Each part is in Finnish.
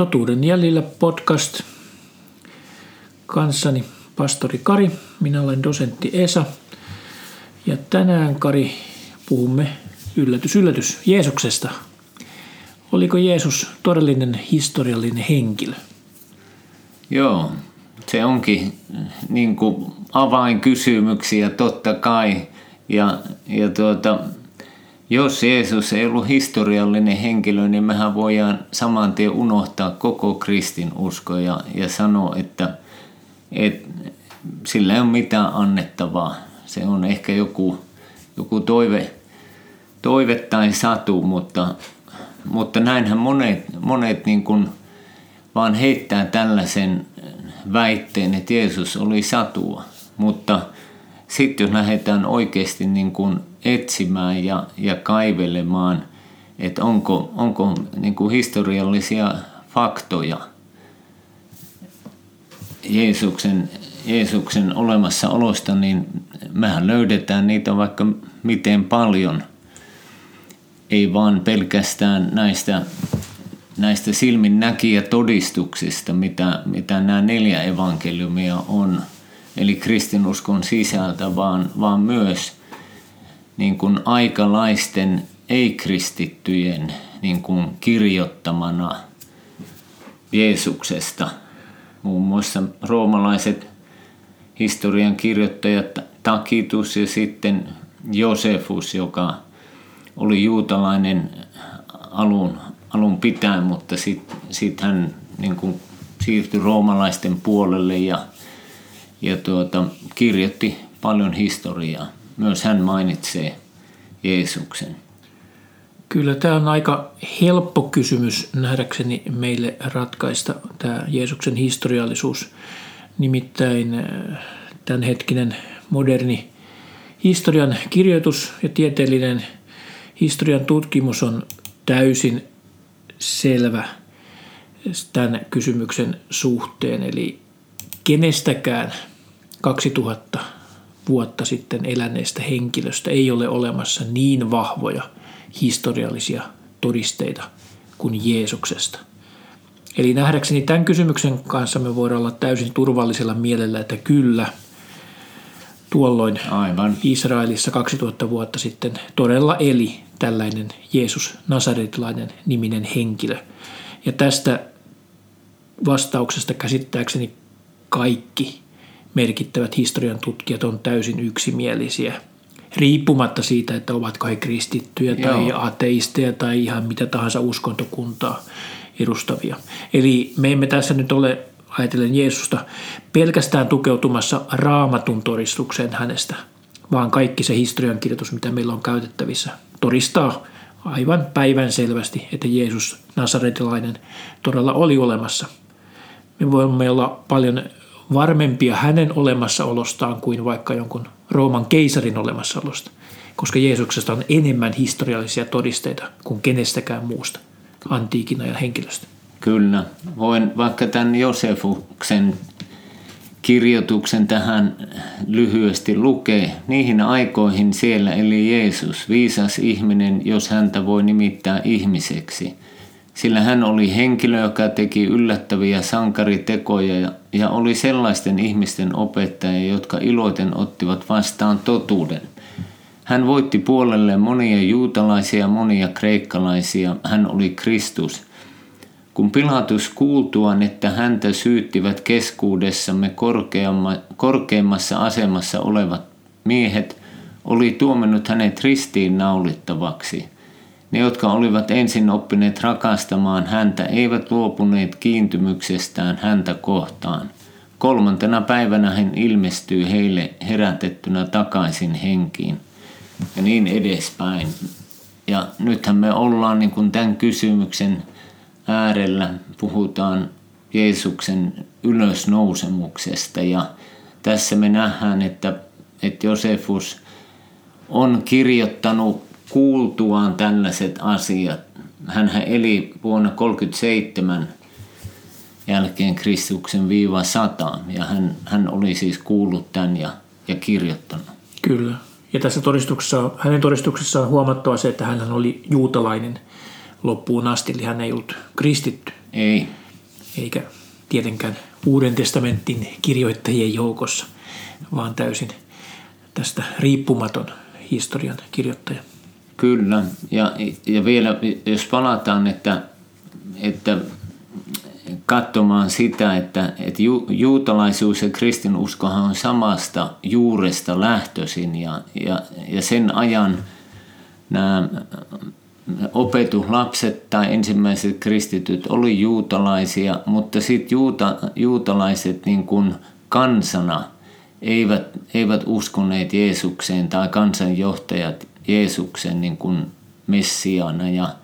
Totuuden jäljillä podcast. Kanssani pastori Kari, minä olen dosentti Esa. Ja tänään, Kari, puhumme yllätys Jeesuksesta. Oliko Jeesus todellinen historiallinen henkilö? Joo, se onkin niin kuin avainkysymyksiä totta kai. Jos Jeesus ei ollut historiallinen henkilö, niin mehän voidaan saman tien unohtaa koko kristinusko ja sanoa, että sillä ei ole mitään annettavaa. Se on ehkä joku toive tai satu, mutta näinhän monet niin kuin vaan heittää tällaisen väitteen, että Jeesus oli satua, mutta sitten jos lähdetään oikeasti niin kuin etsimään ja kaivelemaan, että onko niin kuin historiallisia faktoja Jeesuksen olemassaolosta, niin mehän löydetään niitä vaikka miten paljon. Ei vaan pelkästään näistä silminnäkijätodistuksista, mitä nämä 4 evankeliumia on, eli kristinuskon sisältä, vaan myös niin kuin aikalaisten ei-kristittyjen niin kuin kirjoittamana Jeesuksesta. Muun muassa roomalaiset historian kirjoittajat Tacitus ja sitten Josefus, joka oli juutalainen alun pitäen, mutta sitten hän niin kuin siirtyi roomalaisten puolelle ja kirjoitti paljon historiaa. Myös hän mainitsee Jeesuksen. Kyllä tämä on aika helppo kysymys nähdäkseni meille ratkaista, tämä Jeesuksen historiallisuus. Nimittäin tämänhetkinen moderni historian kirjoitus ja tieteellinen historian tutkimus on täysin selvä tämän kysymyksen suhteen. Eli kenestäkään 2000 vuotta sitten eläneestä henkilöstä ei ole olemassa niin vahvoja historiallisia todisteita kuin Jeesuksesta. Eli nähdäkseni tämän kysymyksen kanssa me voidaan olla täysin turvallisella mielellä, että kyllä tuolloin aivan Israelissa 2000 vuotta sitten todella eli tällainen Jeesus Nasaretilainen niminen henkilö. Ja tästä vastauksesta käsittääkseni kaikki merkittävät historian tutkijat on täysin yksimielisiä, riippumatta siitä, että ovatko he kristittyjä tai ateisteja tai ihan mitä tahansa uskontokuntaa edustavia. Eli me emme tässä nyt ole, ajatellen Jeesusta, pelkästään tukeutumassa Raamatun todistukseen hänestä, vaan kaikki se historiankirjoitus, mitä meillä on käytettävissä, todistaa aivan päivänselvästi, että Jeesus Nasaretilainen todella oli olemassa. Me voimme olla paljon varmempia hänen olemassaolostaan kuin vaikka jonkun Rooman keisarin olemassaolosta, koska Jeesuksesta on enemmän historiallisia todisteita kuin kenestäkään muusta antiikin ajan henkilöstä. Kyllä. Voin vaikka tämän Josefuksen kirjoituksen tähän lyhyesti lukea. Niihin aikoihin siellä eli Jeesus, viisas ihminen, jos häntä voi nimittää ihmiseksi. Sillä hän oli henkilö, joka teki yllättäviä sankaritekoja ja oli sellaisten ihmisten opettaja, jotka iloiten ottivat vastaan totuuden. Hän voitti puolelleen monia juutalaisia, monia kreikkalaisia. Hän oli Kristus. Kun Pilatus kuultuaan, että häntä syyttivät keskuudessamme korkeimmassa asemassa olevat miehet, oli tuominnut hänet ristiinnaulittavaksi. Ne, jotka olivat ensin oppineet rakastamaan häntä, eivät luopuneet kiintymyksestään häntä kohtaan. 3. päivänä hän ilmestyy heille herätettynä takaisin henkiin. Ja niin edespäin. Ja nythän me ollaan niin kuin tämän kysymyksen äärellä. Puhutaan Jeesuksen ylösnousemuksesta. Ja tässä me nähdään, että Josefus on kirjoittanut kuultuaan tällaiset asiat. Hänhän eli vuonna 37 jälkeen Kristuksen -100, ja hän oli siis kuullut tämän ja kirjoittanut. Kyllä. Ja tässä todistuksessa, hänen todistuksessaan on huomattava se, että hän oli juutalainen loppuun asti, eli hän ei ollut kristitty. Ei. eikä tietenkään Uuden testamentin kirjoittajien joukossa, vaan täysin tästä riippumaton historian kirjoittaja. Kyllä, ja vielä jos palataan, että katsomaan sitä, että juutalaisuus ja kristinuskohan on samasta juuresta lähtöisin ja sen ajan nämä opetuslapset tai ensimmäiset kristityt oli juutalaisia, mutta sitten juutalaiset niin kuin kansana eivät uskoneet Jeesukseen tai kansanjohtajat Jeesuksen niin kuin Messiana ja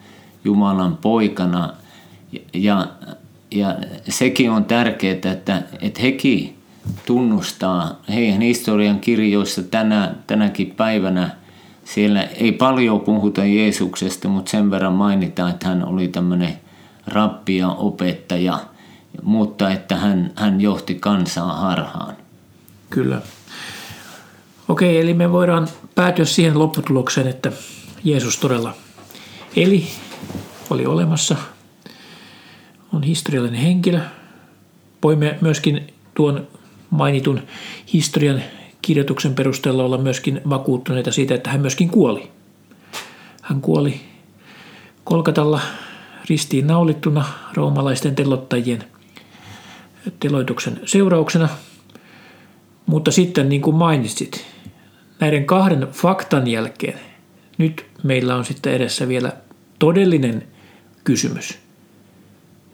Jumalan poikana ja sekin on tärkeää, että hekin tunnustaa heidän historian kirjoissa tänäkin päivänä. Siellä ei paljon puhuta Jeesuksesta, mutta sen verran mainitaan, että hän oli tämmöinen rabbi ja opettaja, mutta että hän johti kansaa harhaan. Kyllä. Okei, eli me voidaan päätyä siihen lopputulokseen, että Jeesus todella eli, oli olemassa, on historiallinen henkilö. Voimme myöskin tuon mainitun historian kirjoituksen perusteella olla myöskin vakuuttuneita siitä, että hän myöskin kuoli. Hän kuoli Kolkatalla ristiin naulittuna roomalaisten telottajien teloituksen seurauksena. Mutta sitten, niin kuin mainitsit, näiden kahden faktan jälkeen nyt meillä on sitten edessä vielä todellinen kysymys.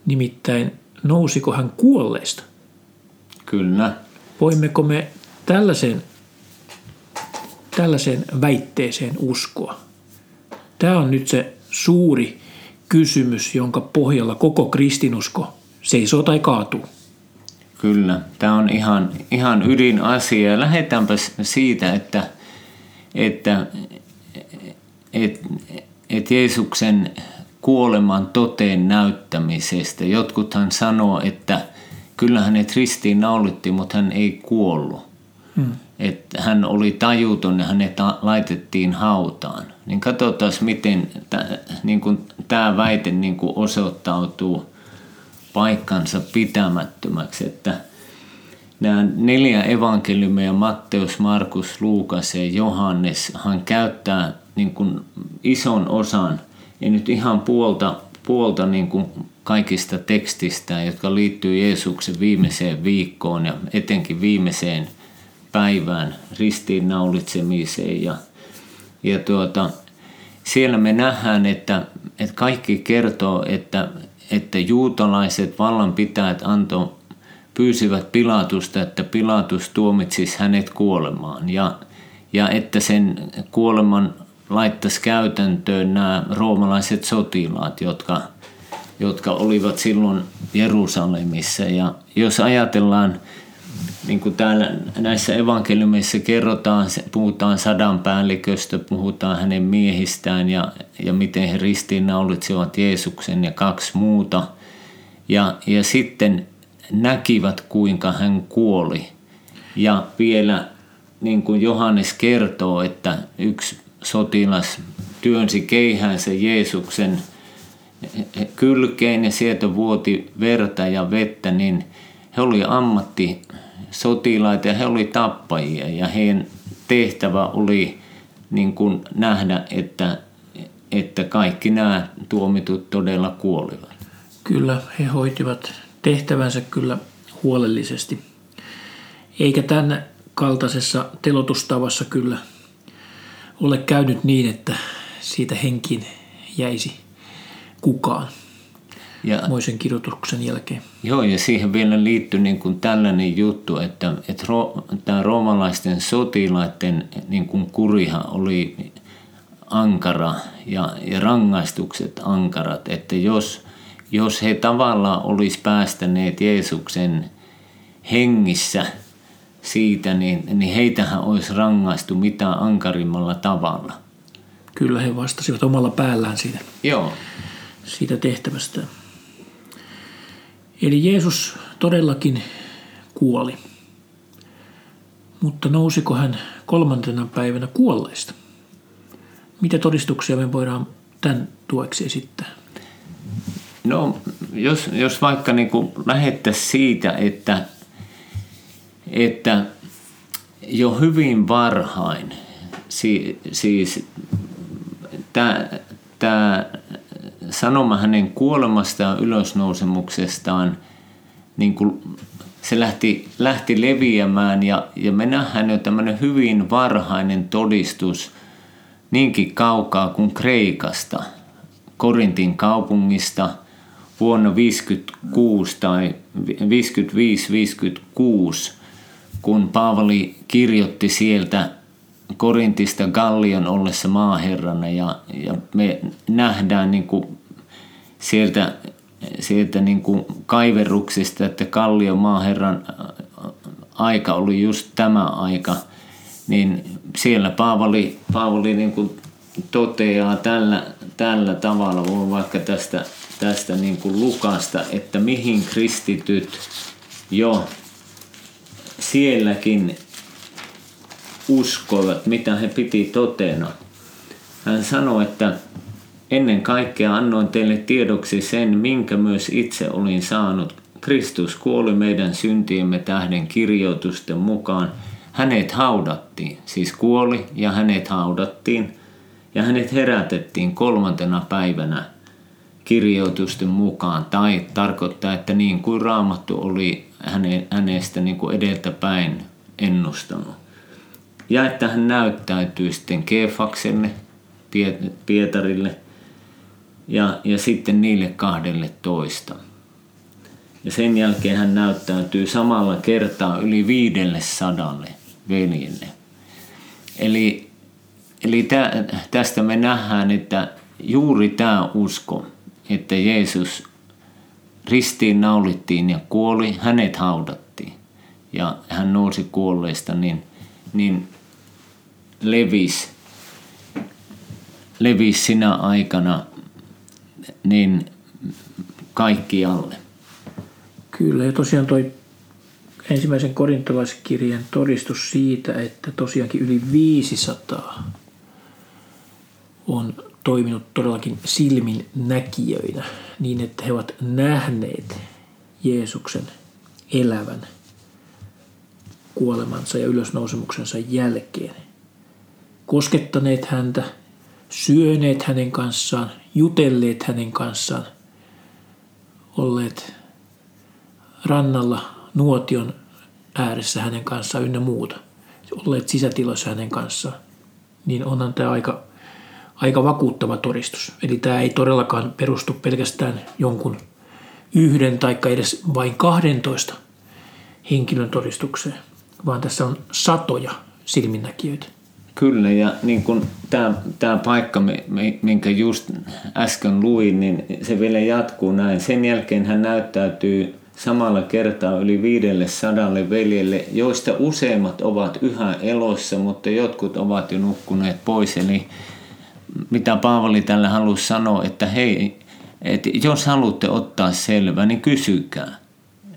Nimittäin, nousiko hän kuolleista? Kyllä. Voimmeko me tällaiseen väitteeseen uskoa? Tämä on nyt se suuri kysymys, jonka pohjalla koko kristinusko seisoo tai kaatuu. Kyllä, tämä on ihan ydinasia. Ja lähdetäänpä siitä, että Jeesuksen kuoleman toteen näyttämisestä. Jotkuthan sanoo, että kyllä hänet ristiin naulittiin, mutta hän ei kuollut. Että hän oli tajuton ja hänet laitettiin hautaan. Niin katsotaan, miten tämä väite niin kuin osoittautuu paikkansa pitämättömäksi. Että nämä 4 evankeliumia, Matteus, Markus, Luukas ja Johannes, hän käyttää niin kuin ison osan, ja nyt ihan puolta niin kuin kaikista tekstistä, jotka liittyy Jeesuksen viimeiseen viikkoon ja etenkin viimeiseen päivään, ristiinnaulitsemiseen. Siellä me nähdään, että kaikki kertoo, että juutalaiset vallanpitäjät pyysivät Pilatusta, että Pilatus tuomitsisi hänet kuolemaan ja että sen kuoleman laittaisi käytäntöön nämä roomalaiset sotilaat, jotka olivat silloin Jerusalemissa. Ja jos ajatellaan, niin kuin täällä näissä evankeliumissa kerrotaan, puhutaan sadanpäälliköstä, puhutaan hänen miehistään ja miten he ristiinnaulitsevat Jeesuksen ja 2 muuta. Ja sitten näkivät, kuinka hän kuoli. Ja vielä, niin kuin Johannes kertoo, että yksi sotilas työnsi keihäänsä Jeesuksen kylkeen ja sieltä vuoti verta ja vettä, niin he oli ammattisotilaita ja he oli tappajia ja heidän tehtävä oli niin kuin nähdä, että kaikki nämä tuomitut todella kuolivat. Kyllä, he hoitivat tehtävänsä kyllä huolellisesti. Eikä tämän kaltaisessa telotustavassa kyllä ole käynyt niin, että siitä henkiin jäisi kukaan moisen kirjoituksen jälkeen. Joo, ja siihen vielä liittyy niin kuin tällainen juttu, että tämä roomalaisten sotilaiden niin kuin kuriha oli ankara ja rangaistukset ankarat, että jos he tavallaan olisi päästäneet Jeesuksen hengissä siitä, niin heitähän olisi rangaistu mitään ankarimmalla tavalla. Kyllä he vastasivat omalla päällään siitä. Joo. Siitä tehtävästä. Eli Jeesus todellakin kuoli, mutta nousiko hän 3. päivänä kuolleista? Mitä todistuksia me voidaan tämän tueksi esittää? No, jos vaikka niin kuin lähettäisiin siitä, että jo hyvin varhain, siis tämä sanoma hänen kuolemastaan ylösnousemuksestaan, niin kuin se lähti leviämään ja me nähdään jo tämmöinen hyvin varhainen todistus niinkin kaukaa kuin Kreikasta, Korintin kaupungista vuonna 56 tai 55-56, kun Paavali kirjoitti sieltä Korintista Gallion ollessa maaherrana ja me nähdään niin kuin sieltä niin kuin kaiverruksista, että Gallion maaherran aika oli just tämä aika, niin siellä Paavali niin kuin toteaa tällä tavalla, voi vaikka tästä niin kuin Lukasta, että mihin kristityt jo sielläkin uskoivat, mitä he piti totena. Hän sanoi, että ennen kaikkea annoin teille tiedoksi sen, minkä myös itse olin saanut. Kristus kuoli meidän syntiemme tähden kirjoitusten mukaan. Hänet haudattiin, siis kuoli ja hänet haudattiin ja hänet herätettiin 3. päivänä kirjoitusten mukaan. Tai tarkoittaa, että niin kuin Raamattu oli hänestä niin kuin edeltäpäin ennustanut. Ja että hän näyttäytyy sitten Keefakselle, Pietarille ja sitten niille 12. Ja sen jälkeen hän näyttäytyy samalla kertaa yli 500 veljelle. Eli tästä me nähdään, että juuri tämä usko, että Jeesus ristiinnaulittiin ja kuoli, hänet haudattiin ja hän nousi kuolleista, niin levisi sinä aikana niin kaikkialle. Kyllä, ja tosiaan toi ensimmäisen korintolaiskirjan todistus siitä, että tosiaankin yli 500 on toiminut todellakin silmin näkijöinä niin, että he ovat nähneet Jeesuksen elävän kuolemansa ja ylösnousemuksensa jälkeen, koskettaneet häntä, syöneet hänen kanssaan, jutelleet hänen kanssaan, olleet rannalla nuotion ääressä hänen kanssaan ynnä muuta, olleet sisätiloissa hänen kanssaan, niin onhan tämä aika vakuuttava todistus. Eli tämä ei todellakaan perustu pelkästään jonkun yhden tai edes vain 12 henkilön todistukseen, vaan tässä on satoja silminnäkijöitä. Kyllä, ja niin kuin tämä paikka, minkä just äsken luin, niin se vielä jatkuu näin. Sen jälkeen hän näyttäytyy samalla kertaa yli 500 veljelle, joista useimmat ovat yhä elossa, mutta jotkut ovat jo nukkuneet pois. Eli mitä Paavali tällä halusi sanoa, että hei, että jos haluatte ottaa selvää, niin kysykää.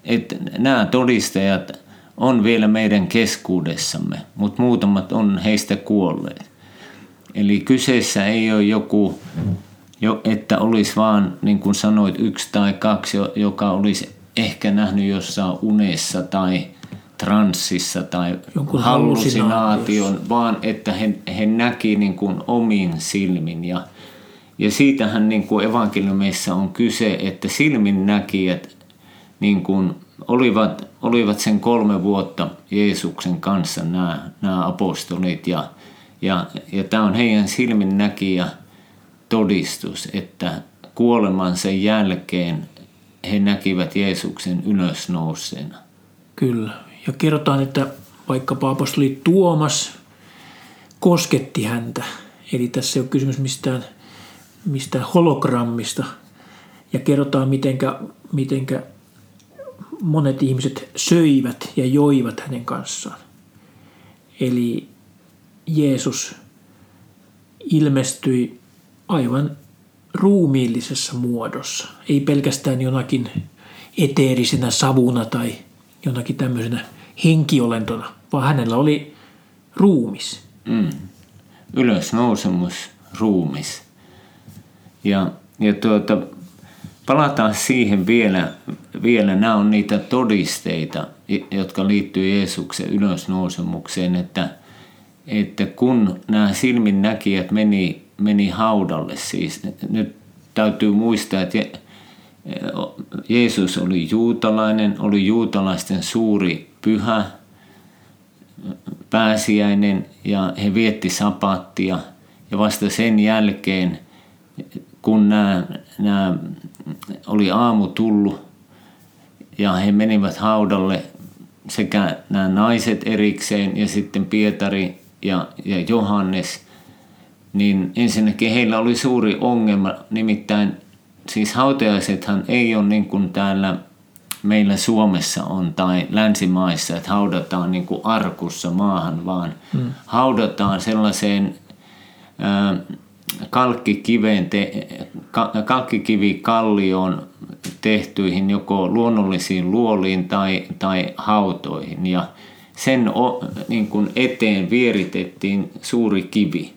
Että nämä todistajat on vielä meidän keskuudessamme, mutta muutamat on heistä kuolleet. Eli kyseessä ei ole joku, että olisi vaan, niin kuin sanoit, 1 tai 2, joka olisi ehkä nähnyt jossain unessa tai transsissa tai jonkun hallusinaation, vaan että he näki niin kuin omin silmin. Ja siitähän niin kuin evankeliumissa on kyse, että silminnäkijät niin kuin olivat sen 3 vuotta Jeesuksen kanssa nämä apostolit ja tämä on heidän silminnäkijä todistus, että kuolemansa jälkeen he näkivät Jeesuksen ylösnouseena. Kyllä, ja kerrotaan, että vaikkapa apostoli Tuomas kosketti häntä, eli tässä ei ole kysymys mistään hologrammista, ja kerrotaan mitenkä monet ihmiset söivät ja joivat hänen kanssaan. Eli Jeesus ilmestyi aivan ruumiillisessa muodossa, ei pelkästään jonakin eteerisenä savuna tai jonakin tämmöisenä henkiolentona, vaan hänellä oli ruumis. Ylösnousemus, ruumis. Ja Palataan siihen vielä. Nämä on niitä todisteita, jotka liittyy Jeesuksen ylösnousemukseen, että kun nämä silminnäkijät meni haudalle, siis nyt täytyy muistaa, että Jeesus oli juutalainen, oli juutalaisten suuri pyhä, pääsiäinen, ja he vietti sapattia, ja vasta sen jälkeen, kun nämä oli aamu tullut ja he menivät haudalle, sekä nämä naiset erikseen ja sitten Pietari ja Johannes, niin ensinnäkin heillä oli suuri ongelma, nimittäin siis hautajaisethan ei ole niin kuin täällä meillä Suomessa on tai länsimaissa, että haudataan niin kuin arkussa maahan, vaan haudataan sellaiseen kalkkikivien kallioon tehtyihin joko luonnollisiin luoliin tai hautoihin, ja sen niin kuin eteen vieritettiin suuri kivi,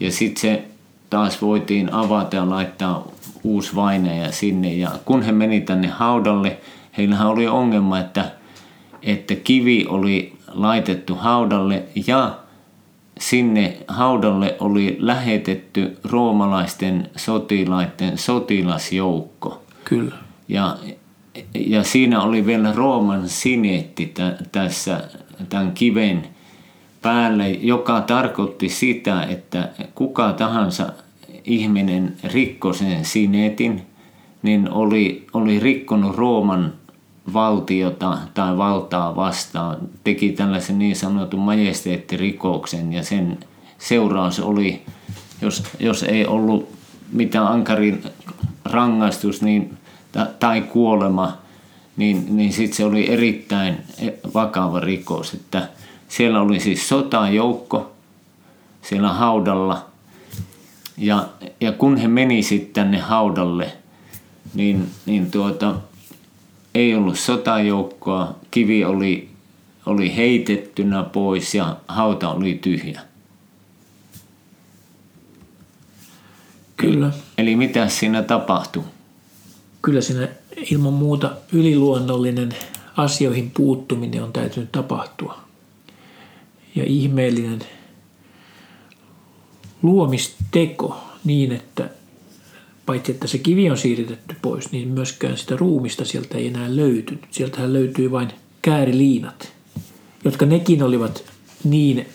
ja sitten se taas voitiin avata ja laittaa uusi vainaja sinne. Ja kun he meni tänne haudalle, heillähän oli ongelma, että kivi oli laitettu haudalle ja sinne haudalle oli lähetetty roomalaisten sotilaiden sotilasjoukko. Kyllä. Ja siinä oli vielä Rooman sinetti tämän kiven päälle, joka tarkoitti sitä, että kuka tahansa ihminen rikkoi sen sinetin, niin oli rikkonut Rooman valtiota tai valtaa vastaan, teki tällaisen niin sanotun majesteettirikoksen, ja sen seuraus oli, jos ei ollut mitään ankarin rangaistus niin, tai kuolema, niin sitten se oli erittäin vakava rikos, että siellä oli siis sotajoukko siellä haudalla, ja kun he meni sitten tänne haudalle, niin ei ollut sotajoukkoa, kivi oli heitettynä pois ja hauta oli tyhjä. Kyllä. Eli mitä siinä tapahtui? Kyllä siinä ilman muuta yliluonnollinen asioihin puuttuminen on täytynyt tapahtua. Ja ihmeellinen luomisteko niin, että paitsi että se kivi on siirretetty pois, niin myöskään sitä ruumista sieltä ei enää löytynyt. Sieltähän löytyi vain kääriliinat, jotka nekin olivat niin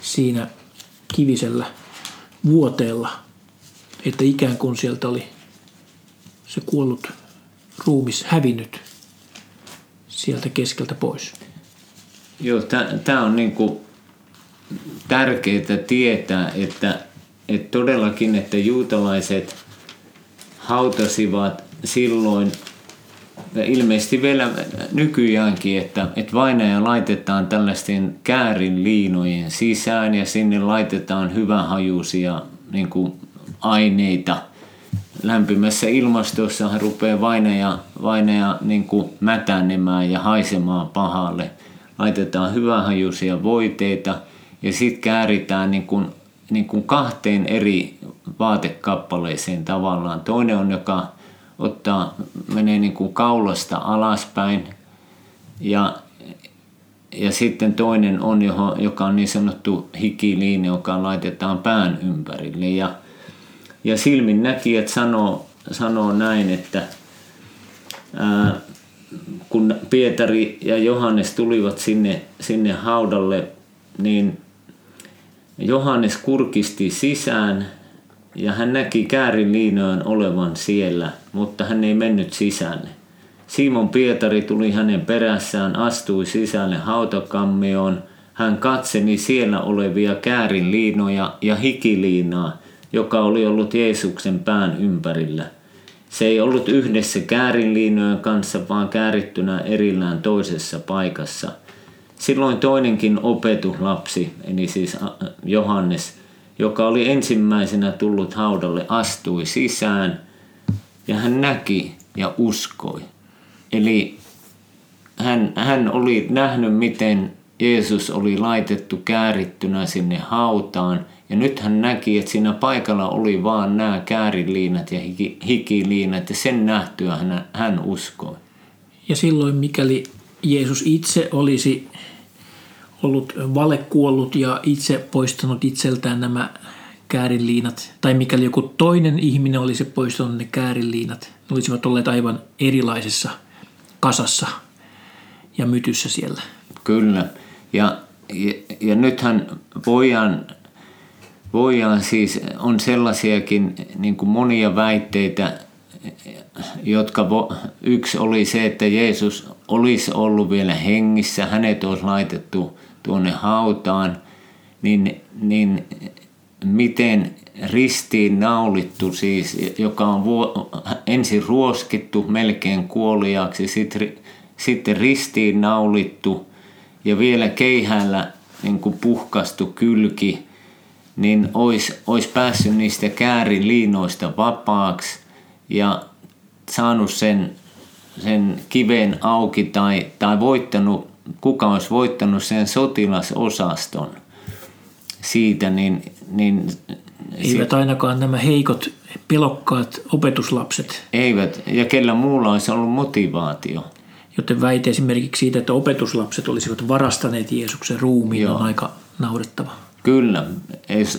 siinä kivisellä vuoteella, että ikään kuin sieltä oli se kuollut ruumis hävinnyt sieltä keskeltä pois. Joo, tämä on niin kuin tärkeää tietää, että todellakin, että juutalaiset hautasivat silloin, ja ilmeisesti vielä nykyäänkin, että vainaja laitetaan tällaisten käärin liinojen sisään ja sinne laitetaan hyvänhajuisia niin kuin aineita. Lämpimässä ilmastossahan rupeaa vainaja niin kuin mätänemään ja haisemaan pahalle. Laitetaan hyvänhajuisia voiteita ja sitten kääritään niin kuin kahteen eri vaatekappaleeseen tavallaan. Toinen on, joka menee niin kuin kaulasta alaspäin, ja sitten toinen on, joka on niin sanottu hikiliini, joka laitetaan pään ympärille. Ja silminnäkijät sanoo näin, että kun Pietari ja Johannes tulivat sinne haudalle, niin Johannes kurkisti sisään ja hän näki kääriliinojen olevan siellä, mutta hän ei mennyt sisälle. Simon Pietari tuli hänen perässään, astui sisälle hautakammioon. Hän katseli siellä olevia käärinliinoja ja hikiliinaa, joka oli ollut Jeesuksen pään ympärillä. Se ei ollut yhdessä käärinliinojen kanssa, vaan käärittynä erillään toisessa paikassa. Silloin toinenkin opetuslapsi, eli siis Johannes, joka oli ensimmäisenä tullut haudalle, astui sisään ja hän näki ja uskoi. Eli hän oli nähnyt, miten Jeesus oli laitettu käärittynä sinne hautaan Ja nyt hän näki, että siinä paikalla oli vaan nämä kääriliinat ja hikiliinat, ja sen nähtyä hän uskoi. Ja silloin mikäli Jeesus itse olisi ollut valekuollut ja itse poistanut itseltään nämä kääriliinat, tai mikäli joku toinen ihminen olisi poistanut ne kääriliinat, ne olisivat olleet aivan erilaisessa kasassa ja mytyssä siellä. Kyllä. Ja nythän voidaan siis, on sellaisiakin niin kuin monia väitteitä, jotka yksi oli se, että Jeesus olisi ollut vielä hengissä, hänet olisi laitettu tuonne hautaan, niin miten ristiin naulittu siis, joka on ensin ruoskittu melkein kuoliaksi, sitten ristiin naulittu ja vielä keihällä niin kuin puhkastu kylki, niin olisi päässyt niistä kääriliinoista vapaaksi ja saanut sen kiven auki tai voittanut, kuka olisi voittanut sen sotilasosaston siitä. Niin eivät ainakaan nämä heikot, pelokkaat opetuslapset. Eivät, ja kellä muulla olisi ollut motivaatio. Joten väite esimerkiksi siitä, että opetuslapset olisivat varastaneet Jeesuksen ruumiin, joo, on aika naurettava. Kyllä,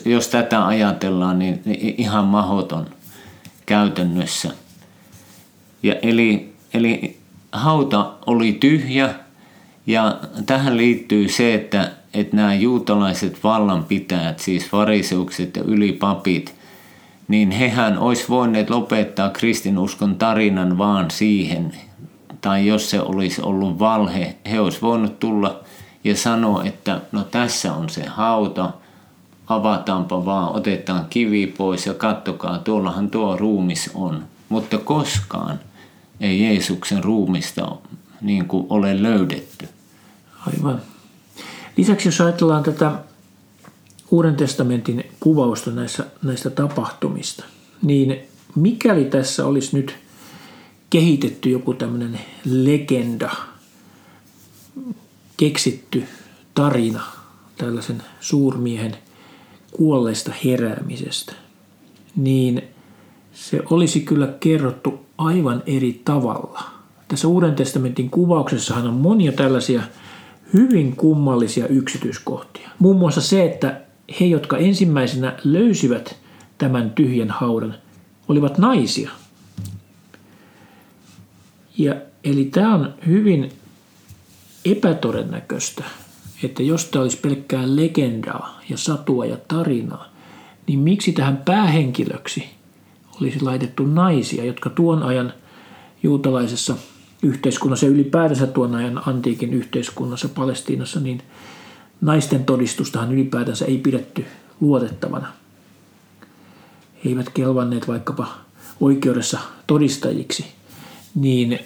jos tätä ajatellaan, niin ihan mahdoton käytännössä. Ja eli hauta oli tyhjä, ja tähän liittyy se, että nämä juutalaiset vallanpitäjät, siis fariseukset ja ylipapit, niin hehän olisi voineet lopettaa kristinuskon tarinan vaan siihen, tai jos se olisi ollut valhe, he olisi voinut tulla ja sanoa, että no tässä on se hauta, avataanpa vaan, otetaan kivi pois ja katsokaa, tuollahan tuo ruumis on. Mutta koskaan ei Jeesuksen ruumista niin kuin ole löydetty. Aivan. Lisäksi jos ajatellaan tätä Uuden testamentin kuvausta näistä tapahtumista, niin mikäli tässä olisi nyt kehitetty joku tämmöinen legenda, keksitty tarina tällaisen suurmiehen kuolleesta heräämisestä, niin se olisi kyllä kerrottu aivan eri tavalla. Tässä Uuden testamentin kuvauksessahan on monia tällaisia hyvin kummallisia yksityiskohtia. Muun muassa se, että he, jotka ensimmäisenä löysivät tämän tyhjän haudan, olivat naisia. Eli tämä on hyvin epätodennäköistä, että jos tämä olisi pelkkää legendaa ja satua ja tarinaa, niin miksi tähän päähenkilöksi olisi laitettu naisia, jotka tuon ajan juutalaisessa yhteiskunnassa ja ylipäätänsä tuon ajan antiikin yhteiskunnassa Palestiinassa, niin naisten todistustahan ylipäätänsä ei pidetty luotettavana. He eivät kelvanneet vaikkapa oikeudessa todistajiksi, niin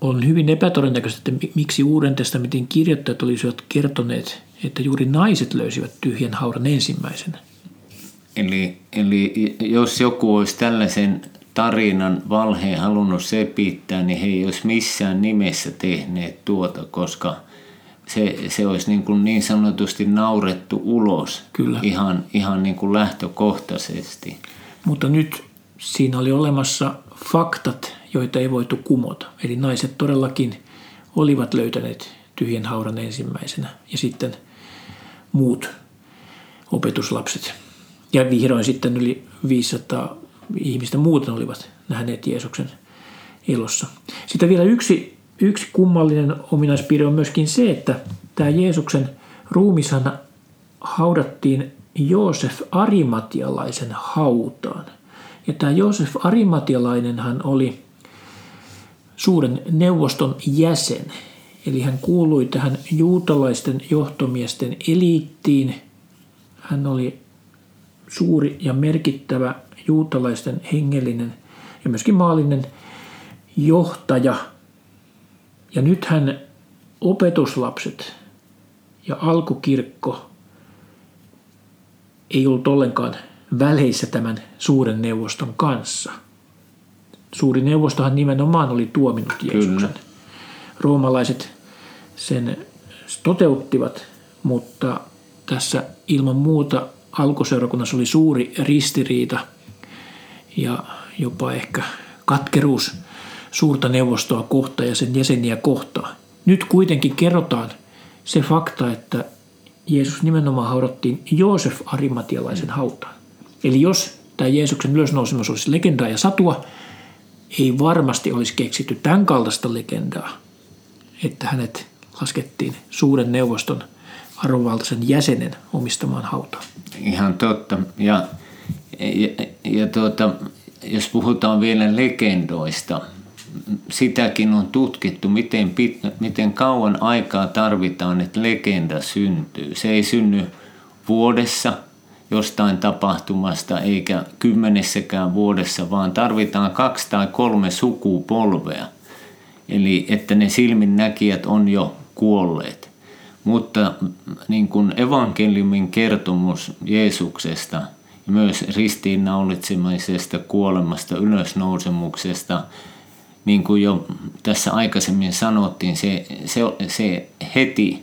on hyvin epätodennäköistä, että miksi Uuden testamentin kirjoittajat olisivat kertoneet, että juuri naiset löysivät tyhjän haudan ensimmäisenä. Eli jos joku olisi tällaisen tarinan valheen halunnut sepittää, niin he ei olisi missään nimessä tehneet tuota, koska se olisi niin sanotusti naurettu ulos. Kyllä. Ihan niin kuin lähtökohtaisesti. Mutta nyt siinä oli olemassa faktat, joita ei voitu kumota. Eli naiset todellakin olivat löytäneet tyhjän haudan ensimmäisenä ja sitten muut opetuslapset. Ja vihdoin sitten yli 500 ihmistä muuten olivat nähneet Jeesuksen elossa. Sitten vielä yksi kummallinen ominaispiirre on myöskin se, että tämä Jeesuksen ruumishan haudattiin Joosef Arimatialaisen hautaan. Ja tämä Joosef Arimatialainenhan oli suuren neuvoston jäsen. Eli hän kuului tähän juutalaisten johtomiesten eliittiin. Hän oli suuri ja merkittävä juutalaisten hengellinen ja myöskin maallinen johtaja. Ja nythän opetuslapset ja alkukirkko ei ollut ollenkaan väleissä tämän suuren neuvoston kanssa. Suuri neuvostohan nimenomaan oli tuominnut Jeesuksen. Kyllä. Roomalaiset sen toteuttivat, mutta tässä ilman muuta alkuseurakunnassa oli suuri ristiriita ja jopa ehkä katkeruus suurta neuvostoa kohtaan ja sen jäseniä kohtaan. Nyt kuitenkin kerrotaan se fakta, että Jeesus nimenomaan haudattiin Joosef Arimatialaisen hautaan. Eli jos tämä Jeesuksen ylösnousemus olisi legendaa ja satua, ei varmasti olisi keksitty tämän kaltaista legendaa, että hänet laskettiin suuren neuvoston arvovaltaisen jäsenen omistamaan hautaan. Ihan totta. Jos puhutaan vielä legendoista, sitäkin on tutkittu, miten kauan aikaa tarvitaan, että legenda syntyy. Se ei synny vuodessa jostain tapahtumasta eikä 10 vuodessa, vaan tarvitaan 2 tai 3 sukupolvea. Eli että ne silminnäkijät on jo kuolleet. Mutta niin kuin evankeliumin kertomus Jeesuksesta, myös ristiinnaulitsemisesta, kuolemasta, ylösnousemuksesta, niin kuin jo tässä aikaisemmin sanottiin, se heti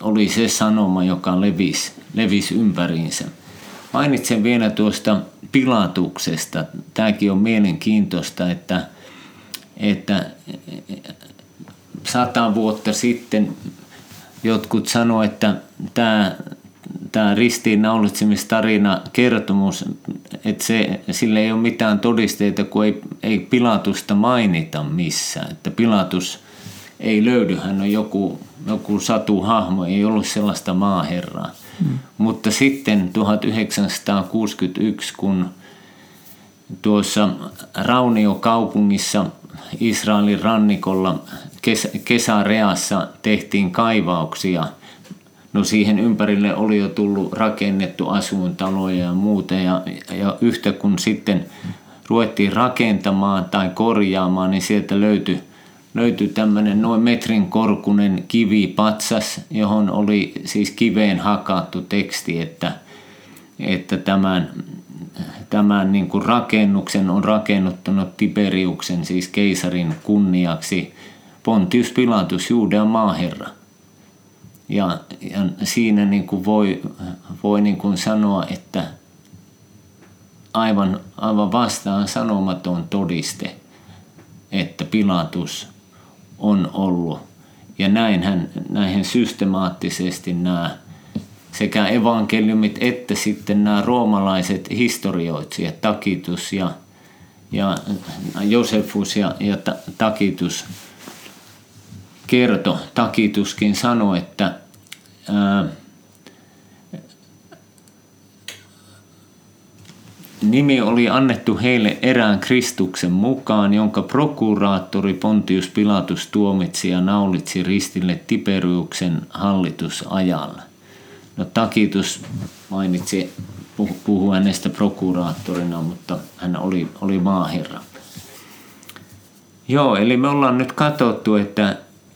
oli se sanoma, joka levisi ympäriinsä. Mainitsen vielä tuosta Pilatuksesta. Tämäkin on mielenkiintoista, että 100 vuotta sitten jotkut sanoi, että tämä ristiinnaulitsemistarina, kertomus, että sillä ei ole mitään todisteita, kun ei Pilatusta mainita missään. Että Pilatus ei löydy, hän on joku satuhahmo, ei ollut sellaista maaherraa. Mm. Mutta sitten 1961, kun tuossa rauniokaupungissa Israelin rannikolla kesäreassa tehtiin kaivauksia, no siihen ympärille oli jo tullut rakennettu asuintaloja ja muuta. Ja yhtä kun sitten ruvettiin rakentamaan tai korjaamaan, niin sieltä löytyi tämmöinen noin metrin korkunen kivipatsas, johon oli siis kiveen hakattu teksti, että tämän niin kuin rakennuksen on rakennuttanut Tiberiuksen, siis keisarin, kunniaksi Pontius Pilatus, Juudean maaherra. Ja siinä niin kuin voi niin kuin sanoa, että aivan vastaan sanomaton todiste, että Pilatus on ollut. Ja näinhän systemaattisesti nämä sekä evankeliumit että sitten nämä roomalaiset historioitsijat, Tacitus ja Josefus ja Tacitus kertoi. Tacituskin sanoi, että nimi oli annettu heille erään Kristuksen mukaan, jonka prokuraattori Pontius Pilatus tuomitsi ja naulitsi ristille Tiberiuksen hallitusajalla. No, Tacitus mainitsi, puhui hänestä prokuraattorina, mutta hän oli maaherra. Joo, eli me ollaan nyt katsottu,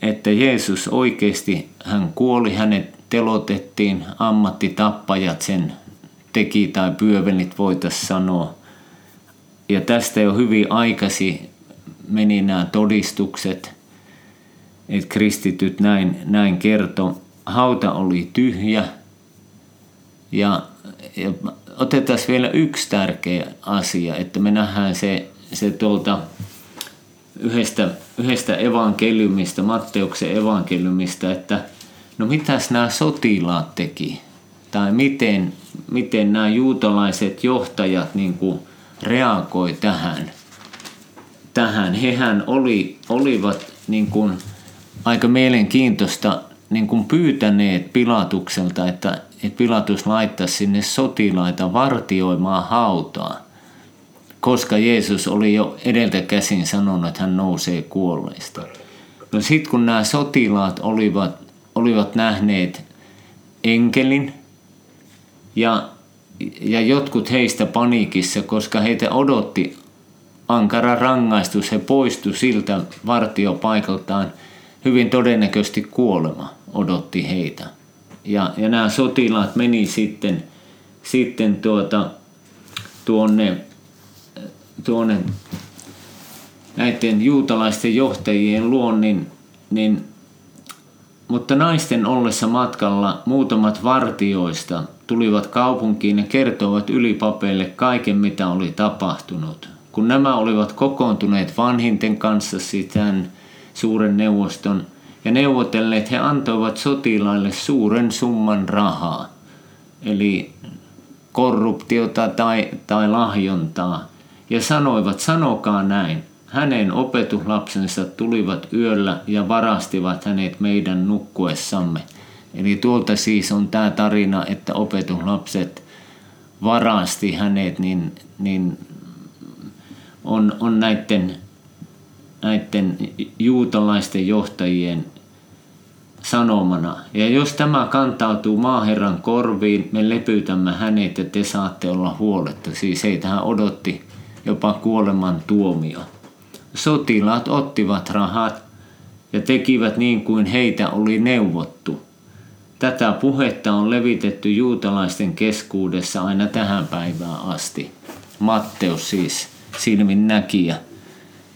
että Jeesus oikeasti, hän kuoli, hänet telotettiin, ammattitappajat sen teki tai pyövelit voitaisiin sanoa. Ja tästä jo hyvin aikasi meni nämä todistukset, että kristityt näin kertoo. Hauta oli tyhjä. Ja otetaan vielä yksi tärkeä asia, että me nähdään se tuolta yhdestä evankeliumista, Matteuksen evankeliumista, että no mitäs nämä sotilaat teki? Tai miten nämä juutalaiset johtajat niin kuin reagoi tähän. Hehän olivat niin kuin aika mielenkiintoista niin kuin pyytäneet Pilatukselta, että Pilatus laittaisi sinne sotilaita vartioimaan hautaa, koska Jeesus oli jo edeltä käsin sanonut, että hän nousee kuolleista. No sitten kun nämä sotilaat olivat nähneet enkelin, ja jotkut heistä paniikissa, koska heitä odotti ankara rangaistus, he poistu siltä vartiopaikaltaan, hyvin todennäköisesti kuolema odotti heitä. Ja nämä sotilaat meni sitten tuonne näiden juutalaisten johtajien luon, mutta naisten ollessa matkalla muutamat vartioista tulivat kaupunkiin ja kertoivat ylipapeille kaiken, mitä oli tapahtunut. Kun nämä olivat kokoontuneet vanhinten kanssa sisään suuren neuvoston ja neuvotelleet, he antoivat sotilaille suuren summan rahaa, eli korruptiota tai lahjontaa, ja sanoivat, sanokaa näin, hänen opetuslapsensa tulivat yöllä ja varastivat hänet meidän nukkuessamme. Eli tuolta siis on tämä tarina, että opetuslapset varasti hänet, niin on näiden juutalaisten johtajien sanomana. Ja jos tämä kantautuu maaherran korviin, me lepytämme hänet ja te saatte olla huoletta. Siis heitähän odotti jopa kuoleman tuomio. Sotilaat ottivat rahat ja tekivät niin kuin heitä oli neuvottu. Tätä puhetta on levitetty juutalaisten keskuudessa aina tähän päivään asti. Matteus siis silmin näkijä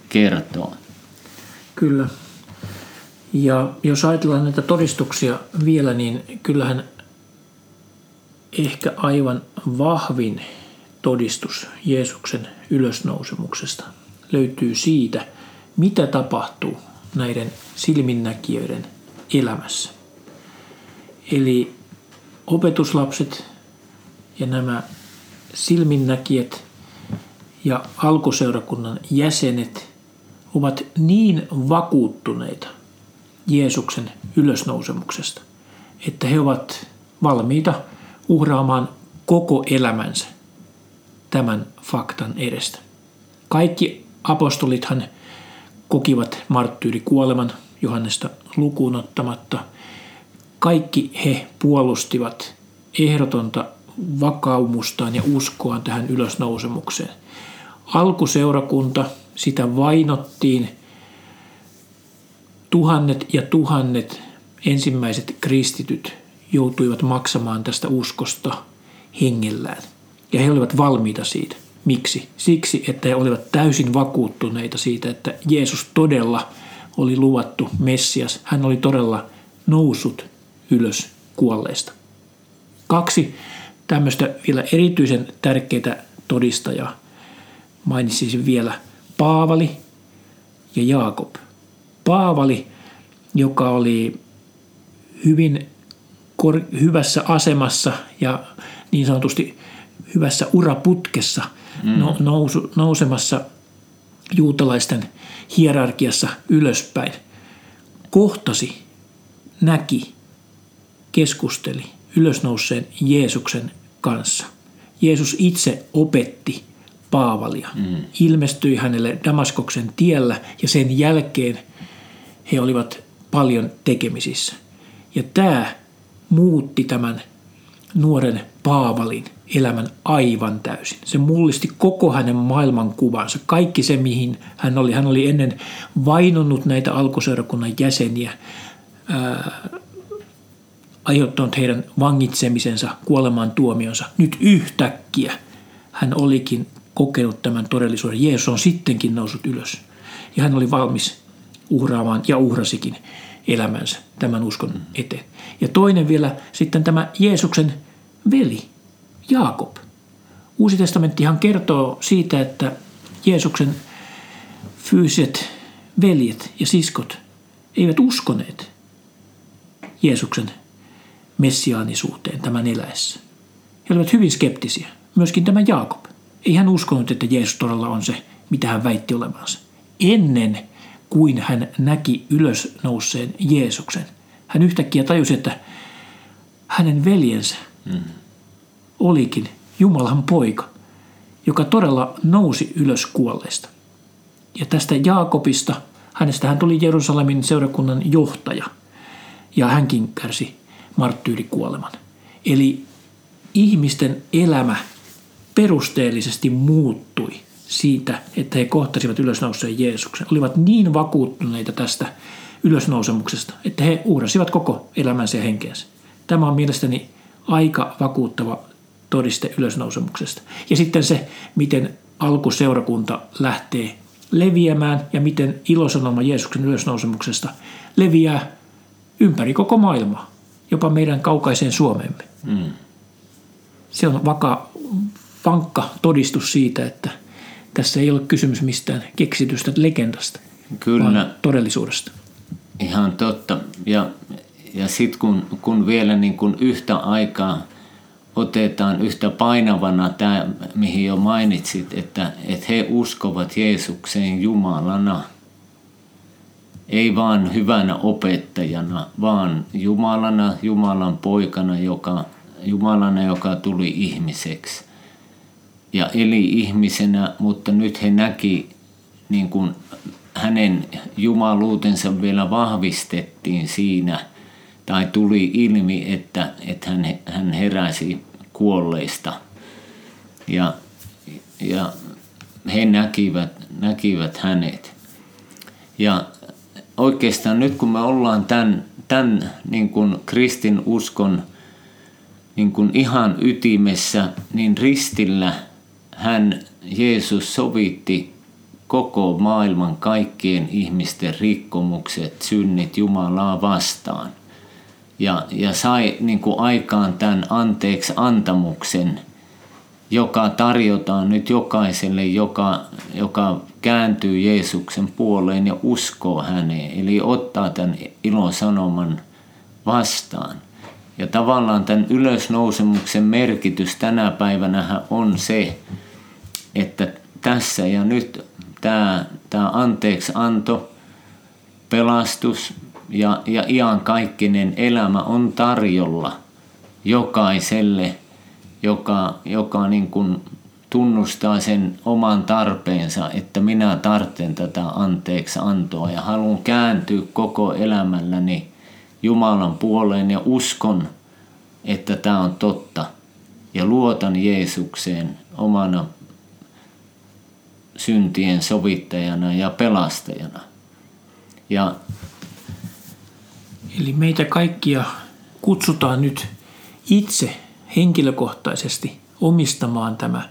kertoo. Kyllä. Ja jos ajatellaan näitä todistuksia vielä, niin kyllähän ehkä aivan vahvin todistus Jeesuksen ylösnousemuksesta löytyy siitä, mitä tapahtuu näiden silminnäkijöiden elämässä. Eli opetuslapset ja nämä silminnäkijät ja alkuseurakunnan jäsenet ovat niin vakuuttuneita Jeesuksen ylösnousemuksesta, että he ovat valmiita uhraamaan koko elämänsä tämän faktan edestä. Kaikki apostolithan kokivat marttyyrikuoleman Johannesta lukuun ottamatta. Kaikki he puolustivat ehdotonta vakaumustaan ja uskoaan tähän ylösnousemukseen. Alkuseurakunta, sitä vainottiin. Tuhannet ja tuhannet ensimmäiset kristityt joutuivat maksamaan tästä uskosta hengellään. Ja he olivat valmiita siitä. Miksi? Siksi, että he olivat täysin vakuuttuneita siitä, että Jeesus todella oli luvattu Messias. Hän oli todella noussut ylös kuolleista. 2 tämmöistä vielä erityisen tärkeitä todistajaa. Mainitsisin vielä Paavali ja Jaakob. Paavali, joka oli hyvin hyvässä asemassa ja niin sanotusti hyvässä uraputkessa nousemassa juutalaisten hierarkiassa ylöspäin, kohtasi, näki, keskusteli ylösnouseen Jeesuksen kanssa. Jeesus itse opetti Paavalia, ilmestyi hänelle Damaskoksen tiellä ja sen jälkeen he olivat paljon tekemisissä. Ja tämä muutti tämän nuoren Paavalin elämän aivan täysin. Se mullisti koko hänen maailmankuvansa. Kaikki se, mihin hän oli ennen vainonnut näitä alkuseurakunnan jäseniä, aiheuttanut heidän vangitsemisensa, kuolemaan tuomionsa. Nyt yhtäkkiä hän olikin kokenut tämän todellisuuden. Jeesus on sittenkin noussut ylös. Ja hän oli valmis uhraamaan ja uhrasikin elämänsä tämän uskon eteen. Ja toinen vielä sitten tämä Jeesuksen veli, Jaakob. Uusi testamenttihan kertoo siitä, että Jeesuksen fyysiset veljet ja siskot eivät uskoneet Jeesuksen messiaanisuuteen tämän eläessä. He olivat hyvin skeptisiä. Myöskin tämä Jaakob. Ei hän uskonut, että Jeesus todella on se, mitä hän väitti olevansa. Ennen kuin hän näki ylösnouseen Jeesuksen, hän yhtäkkiä tajusi, että hänen veljensä olikin Jumalan poika, joka todella nousi ylös kuolleista. Ja tästä Jaakobista, hänestähän tuli Jerusalemin seurakunnan johtaja, ja hänkin kärsi marttyyrikuoleman. Eli ihmisten elämä perusteellisesti muuttui siitä, että he kohtasivat ylösnouseen Jeesuksen. Olivat niin vakuuttuneita tästä ylösnousemuksesta, että he uhrasivat koko elämänsä ja henkeensä. Tämä on mielestäni aika vakuuttava todiste ylösnousemuksesta. Ja sitten se, miten alkuseurakunta lähtee leviämään ja miten ilosanoma Jeesuksen ylösnousemuksesta leviää ympäri koko maailmaa, jopa meidän kaukaiseen Suomeemme. Se on vankka todistus siitä, että tässä ei ole kysymys mistään keksitystä legendasta, kyllä, vaan todellisuudesta. Ihan totta. Ja sitten kun vielä niin kun yhtä aikaa otetaan yhtä painavana tämä, mihin jo mainitsit, että he uskovat Jeesukseen Jumalana. Ei vaan hyvänä opettajana, vaan Jumalana, Jumalan poikana, Jumalana, joka tuli ihmiseksi. Ja eli ihmisenä, mutta nyt he näki, niin kuin hänen jumaluutensa vielä vahvistettiin siinä, tai tuli ilmi, että hän heräsi kuolleista. Ja he näkivät hänet. Ja oikeastaan nyt kun me ollaan tämän niin kuin kristinuskon niin kuin ihan ytimessä, niin ristillä Jeesus sovitti koko maailman kaikkien ihmisten rikkomukset, synnit Jumalaa vastaan. Ja sai niin kuin aikaan tämän anteeksiantamuksen, joka tarjotaan nyt jokaiselle, joka kääntyy Jeesuksen puoleen ja uskoo häneen. Eli ottaa tämän ilosanoman vastaan. Ja tavallaan tämän ylösnousemuksen merkitys tänä päivänähän on se, että tässä ja nyt tämä anteeksianto, pelastus ja iankaikkinen elämä on tarjolla jokaiselle, joka niin kuin tunnustaa sen oman tarpeensa, että minä tarvitsen tätä anteeksiantoa ja haluan kääntyä koko elämälläni Jumalan puoleen ja uskon, että tämä on totta ja luotan Jeesukseen omana syntien sovittajana ja pelastajana. Eli meitä kaikkia kutsutaan nyt itse henkilökohtaisesti omistamaan tämä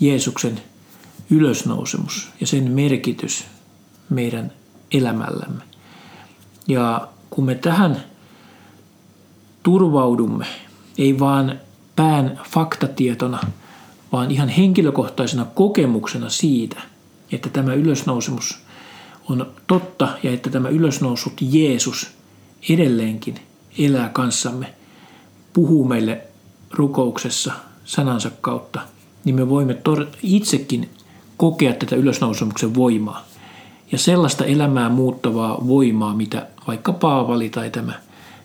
Jeesuksen ylösnousemus ja sen merkitys meidän elämällämme. Ja kun me tähän turvaudumme, ei vaan pään faktatietona, vaan ihan henkilökohtaisena kokemuksena siitä, että tämä ylösnousemus on totta ja että tämä ylösnousut Jeesus edelleenkin elää kanssamme, puhuu meille rukouksessa sanansa kautta, niin me voimme itsekin kokea tätä ylösnousemuksen voimaa ja sellaista elämää muuttavaa voimaa, mitä vaikka Paavali tai tämä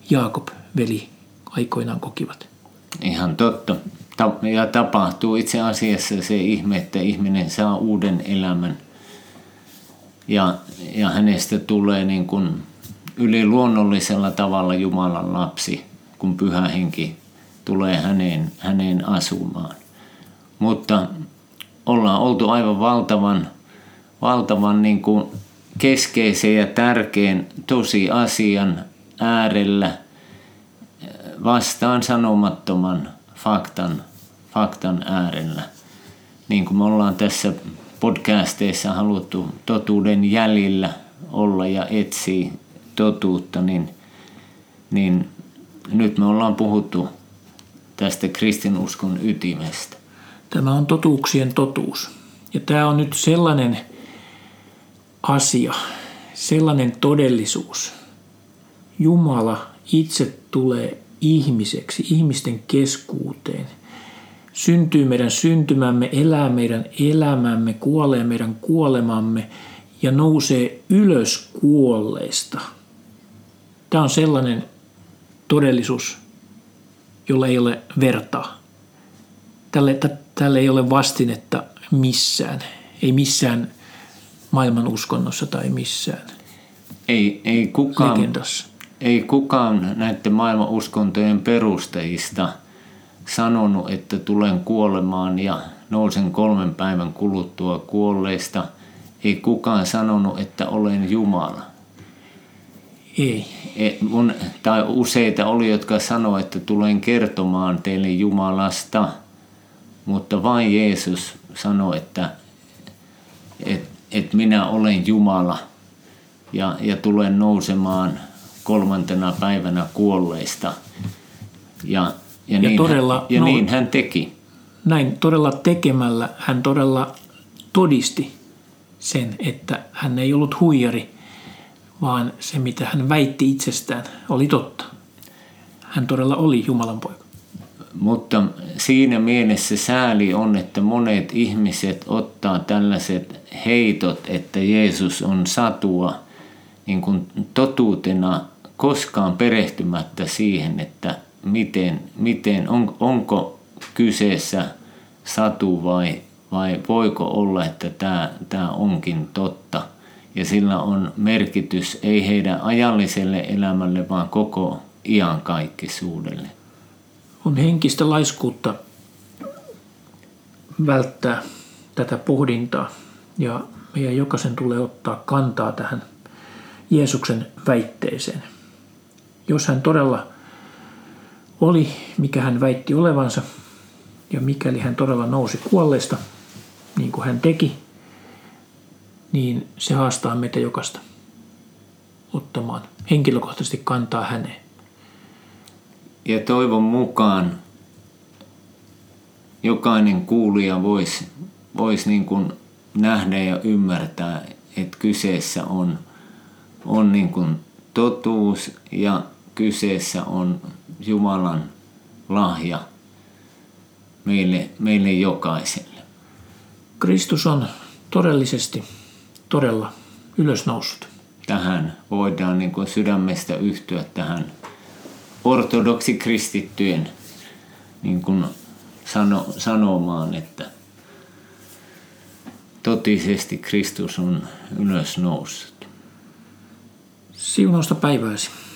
Jaakob-veli aikoinaan kokivat. Ihan totta. Ja tapahtuu itse asiassa se ihme, että ihminen saa uuden elämän ja hänestä tulee niin kuin yliluonnollisella tavalla Jumalan lapsi, kun Pyhä Henki tulee häneen asumaan. Mutta ollaan oltu aivan valtavan niin kuin keskeisen ja tärkeän tosiasian äärellä, vastaan sanomattoman faktan äärellä. Niin kuin me ollaan tässä podcasteissa haluttu totuuden jäljillä olla ja etsiä totuutta, niin nyt me ollaan puhuttu tästä kristinuskon ytimestä. Tämä on totuuksien totuus. Ja tämä on nyt sellainen asia, sellainen todellisuus. Jumala itse tulee ihmiseksi, ihmisten keskuuteen. Syntyy meidän syntymämme, elää meidän elämämme, kuolee meidän kuolemamme ja nousee ylös kuolleista. Tämä on sellainen todellisuus, jolla ei ole vertaa. Tälle ei ole vastinetta missään. Ei missään maailman uskonnossa tai missään. Ei kukaan näiden maailman uskontojen perustajista sanonut, että tulen kuolemaan ja nousen 3 päivän kuluttua kuolleista. Ei kukaan sanonut, että olen Jumala. Tai useita oli, jotka sanoi, että tulen kertomaan teille Jumalasta, mutta vain Jeesus sanoi, että minä olen Jumala ja tulen nousemaan 3. päivänä kuolleista. Ja, Ja niin hän teki. Näin todella tekemällä hän todella todisti sen, että hän ei ollut huijari, vaan se mitä hän väitti itsestään oli totta. Hän todella oli Jumalan poika. Mutta siinä mielessä sääli on, että monet ihmiset ottaa tällaiset heitot, että Jeesus on satua niin kuin totuutena koskaan perehtymättä siihen, että onko kyseessä satu vai voiko olla, että tämä onkin totta. Ja sillä on merkitys ei heidän ajalliselle elämälle, vaan koko iankaikkisuudelle. On henkistä laiskuutta välttää tätä pohdintaa ja meidän jokaisen tulee ottaa kantaa tähän Jeesuksen väitteeseen. Jos hän todella oli, mikä hän väitti olevansa ja mikäli hän todella nousi kuolleista, niin kuin hän teki, niin se haastaa meitä jokaista ottamaan henkilökohtaisesti kantaa häneen. Ja toivon mukaan jokainen kuulija voisi niin kuin nähdä ja ymmärtää, että kyseessä on niin kuin totuus ja kyseessä on Jumalan lahja meille jokaiselle. Kristus on todellisesti todella ylösnoussut. Tähän voidaan niin kuin sydämestä yhtyä tähän ortodoksi kristittyjen niin kuin sanomaan, että totisesti Kristus on ylösnoussut. Siunausta päivääsi.